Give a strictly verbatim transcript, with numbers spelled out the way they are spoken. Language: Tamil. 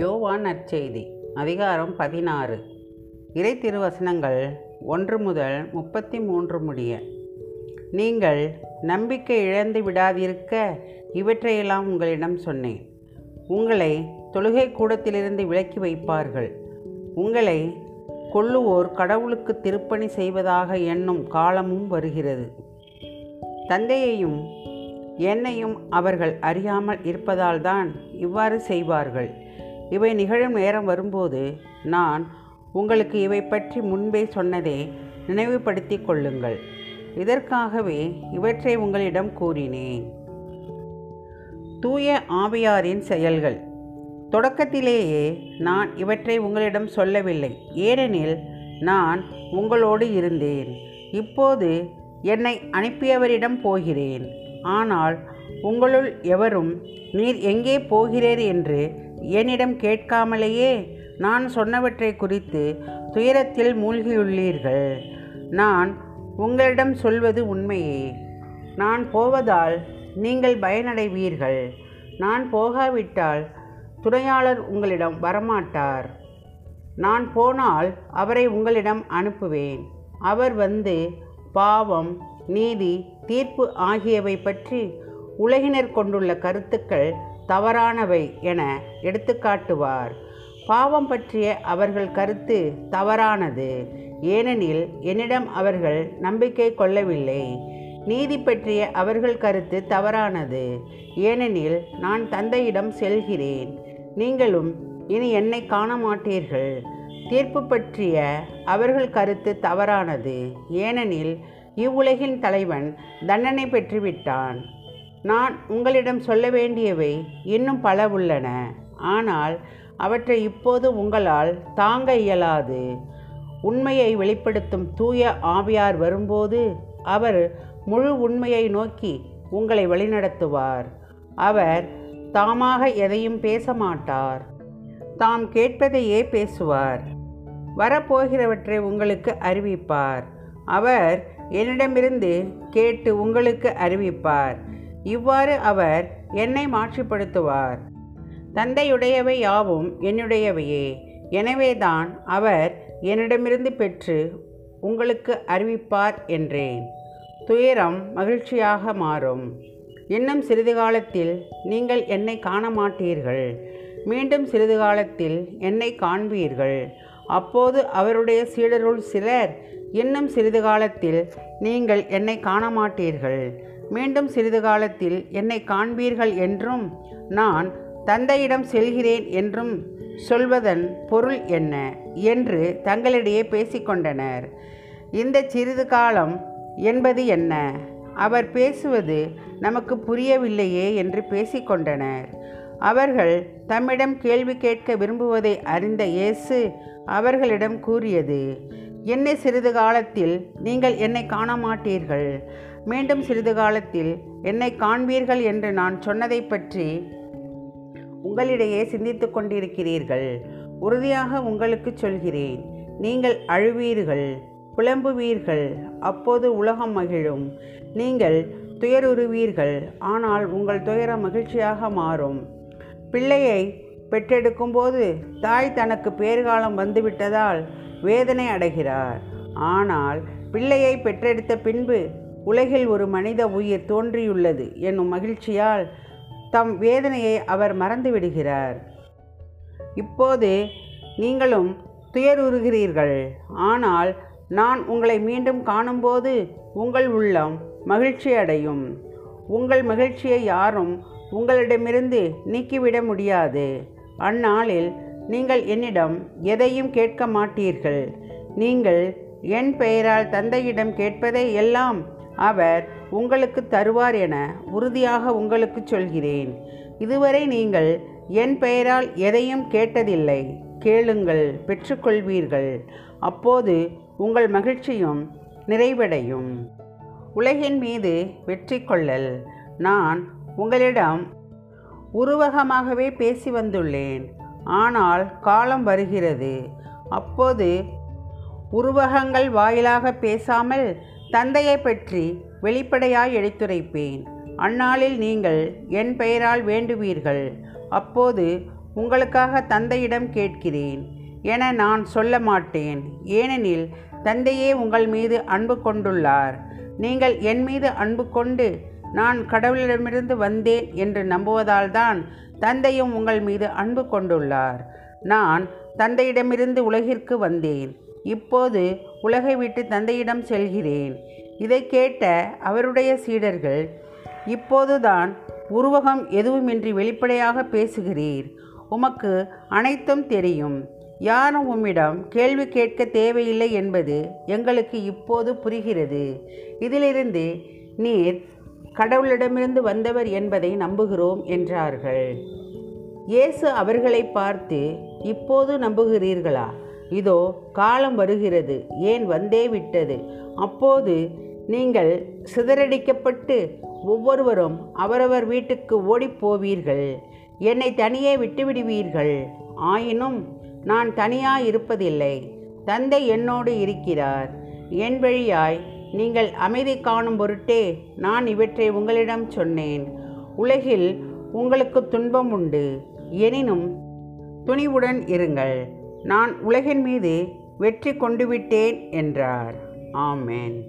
யோவான் நற்செய்தி அதிகாரம் பதினாறு, இறை திருவசனங்கள் ஒன்று முதல் முப்பத்தி மூன்று முடிய. நீங்கள் நம்பிக்கை இழந்து விடாதிருக்க இவற்றையெல்லாம் உங்களிடம் சொன்னேன். உங்களை தொழுகை கூடத்திலிருந்து விலக்கி வைப்பார்கள். உங்களை கொல்லுவோர் கடவுளுக்கு திருப்பணி செய்வதாக எண்ணும் காலமும் வருகிறது. தந்தையையும் என்னையும் அவர்கள் அறியாமல் இருப்பதால்தான் இவ்வாறு செய்வார்கள். இவை நிகழும் நேரம் வரும்போது நான் உங்களுக்கு இவை பற்றி முன்பே சொன்னதை நினைவுபடுத்தி கொள்ளுங்கள். இதற்காகவே இவற்றை உங்களிடம் கூறினேன். தூய ஆவியாரின் செயல்கள். தொடக்கத்திலேயே நான் இவற்றை உங்களிடம் சொல்லவில்லை, ஏனெனில் நான் உங்களோடு இருந்தேன். இப்போது என்னை அனுப்பியவரிடம் போகிறேன். ஆனால் உங்களுள் எவரும் நீர் எங்கே போகிறீர் என்று என்னிடம் கேட்காமலேயே நான் சொன்னவற்றை குறித்து துயரத்தில் மூழ்கியுள்ளீர்கள். நான் உங்களிடம் சொல்வது உண்மையே. நான் போவதால் நீங்கள் பயனடைவீர்கள். நான் போகாவிட்டால் துணையாளர் உங்களிடம் வரமாட்டார். நான் போனால் அவரை உங்களிடம் அனுப்புவேன். அவர் வந்து பாவம், நீதி, தீர்ப்பு ஆகியவை பற்றி உலகினர் கொண்டுள்ள கருத்துக்கள் தவறானவை என எடுத்துக்காட்டுவார். பாவம் பற்றிய அவர்கள் கருத்து தவறானது, ஏனெனில் என்னிடம் அவர்கள் நம்பிக்கை கொள்ளவில்லை. நீதி பற்றிய அவர்கள் கருத்து தவறானது, ஏனெனில் நான் தந்தையிடம் செல்கிறேன், நீங்களும் இனி என்னை காண மாட்டீர்கள். தீர்ப்பு பற்றிய அவர்கள் கருத்து தவறானது, ஏனெனில் இவ்வுலகின் தலைவன் தண்டனை பெற்றுவிட்டான். நான் உங்களிடம் சொல்ல வேண்டியவை இன்னும் பல உள்ளன, ஆனால் அவற்றை இப்போது உங்களால் தாங்க இயலாது. உண்மையை வெளிப்படுத்தும் தூய ஆவியார் வரும்போது அவர் முழு உண்மையை நோக்கி உங்களை வழிநடத்துவார். அவர் தாமாக எதையும் பேச மாட்டார், தாம் கேட்பதையே பேசுவார். வரப்போகிறவற்றை உங்களுக்கு அறிவிப்பார். அவர் என்னிடமிருந்து கேட்டு உங்களுக்கு அறிவிப்பார். இவ்வாறு அவர் என்னை மாற்றிப்படுத்துவார். தந்தையுடையவை யாவும் என்னுடையவையே, எனவேதான் அவர் என்னிடமிருந்து பெற்று உங்களுக்கு அறிவிப்பார் என்றேன். துயரம் மகிழ்ச்சியாக மாறும். இன்னும் சிறிது காலத்தில் நீங்கள் என்னை காண மாட்டீர்கள், மீண்டும் சிறிது காலத்தில் என்னை காண்பீர்கள். அப்போது அவருடைய சீடருள் சிலர், இன்னும் சிறிது காலத்தில் நீங்கள் என்னை காண மாட்டீர்கள், மீண்டும் சிறிது காலத்தில் என்னை காண்பீர்கள் என்றும் நான் தந்தையிடம் செல்கிறேன் என்றும் சொல்வதன் பொருள் என்ன என்று தங்களிடையே பேசிக்கொண்டனர். இந்த சிறிது காலம் என்பது என்ன? அவர் பேசுவது நமக்கு புரியவில்லையே என்று பேசிக்கொண்டனர். அவர்கள் தம்மிடம் கேள்வி கேட்க விரும்புவதை அறிந்த இயேசு அவர்களிடம் கூறியது, என்னை சிறிது காலத்தில் நீங்கள் என்னை காண மாட்டீர்கள், மீண்டும் சிறிது காலத்தில் என்னை காண்பீர்கள் என்று நான் சொன்னதை பற்றி உங்களிடையே சிந்தித்து கொண்டிருக்கிறீர்கள். உறுதியாக உங்களுக்கு சொல்கிறேன், நீங்கள் அழுவீர்கள், புலம்புவீர்கள், அப்போது உலகம் மகிழும். நீங்கள் துயருறுவீர்கள், ஆனால் உங்கள் துயரம் மகிழ்ச்சியாக மாறும். பிள்ளையை பெற்றெடுக்கும்போது தாய் தனக்கு பேறுகாலம் வந்துவிட்டதால் வேதனை அடைகிறார். ஆனால் பிள்ளையை பெற்றெடுத்த பின்பு உலகில் ஒரு மனித உயிர் தோன்றியுள்ளது என்னும் மகிழ்ச்சியால் தம் வேதனையை அவர் மறந்துவிடுகிறார். இப்போது நீங்களும் துயருறுகிறீர்கள், ஆனால் நான் உங்களை மீண்டும் காணும்போது உங்கள் உள்ளம் மகிழ்ச்சி அடையும். உங்கள் மகிழ்ச்சியை யாரும் உங்களிடமிருந்து நீக்கிவிட முடியாது. அந்நாளில் நீங்கள் என்னிடம் எதையும் கேட்க மாட்டீர்கள். நீங்கள் என் பெயரால் தந்தையிடம் கேட்பதை எல்லாம் அவர் உங்களுக்கு தருவார் என உறுதியாக உங்களுக்கு சொல்கிறேன். இதுவரை நீங்கள் என் பெயரால் எதையும் கேட்டதில்லை. கேளுங்கள், பெற்றுக்கொள்வீர்கள், அப்போது உங்கள் மகிழ்ச்சியும் நிறைவடையும். உலகின் மீது வெற்றி கொள்ளல். நான் உங்களிடம் உருவகமாகவே பேசி வந்துள்ளேன், ஆனால் காலம் வருகிறது, அப்போது உருவகங்கள் வாயிலாக பேசாமல் தந்தையை பற்றி வெளிப்படையாய் எடுத்துரைப்பேன். அந்நாளில் நீங்கள் என் பெயரால் வேண்டுவீர்கள், அப்போது உங்களுக்காக தந்தையிடம் கேட்கிறேன் என நான் சொல்ல மாட்டேன். ஏனெனில் தந்தையே உங்கள் மீது அன்பு கொண்டுள்ளார். நீங்கள் என் மீது அன்பு கொண்டு நான் கடவுளிடமிருந்து வந்தேன் என்று நம்புவதால்தான் தந்தையும் உங்கள் மீது அன்பு கொண்டுள்ளார். நான் தந்தையிடமிருந்து உலகிற்கு வந்தேன். இப்போது உலகை விட்டு தந்தையிடம் செல்கிறேன். இதை கேட்ட அவருடைய சீடர்கள், இப்போதுதான் உருவகம் எதுவுமின்றி வெளிப்படையாக பேசுகிறீர், உமக்கு அனைத்தும் தெரியும், யாரும் உம்மிடம் கேள்வி கேட்க தேவையில்லை என்பது எங்களுக்கு இப்போது புரிகிறது. இதிலிருந்து நீர் கடவுளிடமிருந்து வந்தவர் என்பதை நம்புகிறோம் என்றார்கள். இயேசு அவர்களை பார்த்து, இப்போது நம்புகிறீர்களா? இதோ காலம் வருகிறது, ஏன் வந்தே விட்டது, அப்போது நீங்கள் சிதறடிக்கப்பட்டு ஒவ்வொருவரும் அவரவர் வீட்டுக்கு ஓடிப்போவீர்கள், என்னை தனியே விட்டுவிடுவீர்கள். ஆயினும் நான் தனியாக இருப்பதில்லை, தந்தை என்னோடு இருக்கிறார். என் வழியாய் நீங்கள் அமைதி காணும் பொருட்டே நான் இவற்றை உங்களிடம் சொன்னேன். உலகில் உங்களுக்கு துன்பம் உண்டு, எனினும் துணிவுடன் இருங்கள், நான் உலகின் மீது வெற்றி கொண்டு விட்டேன் என்றார். ஆமென்.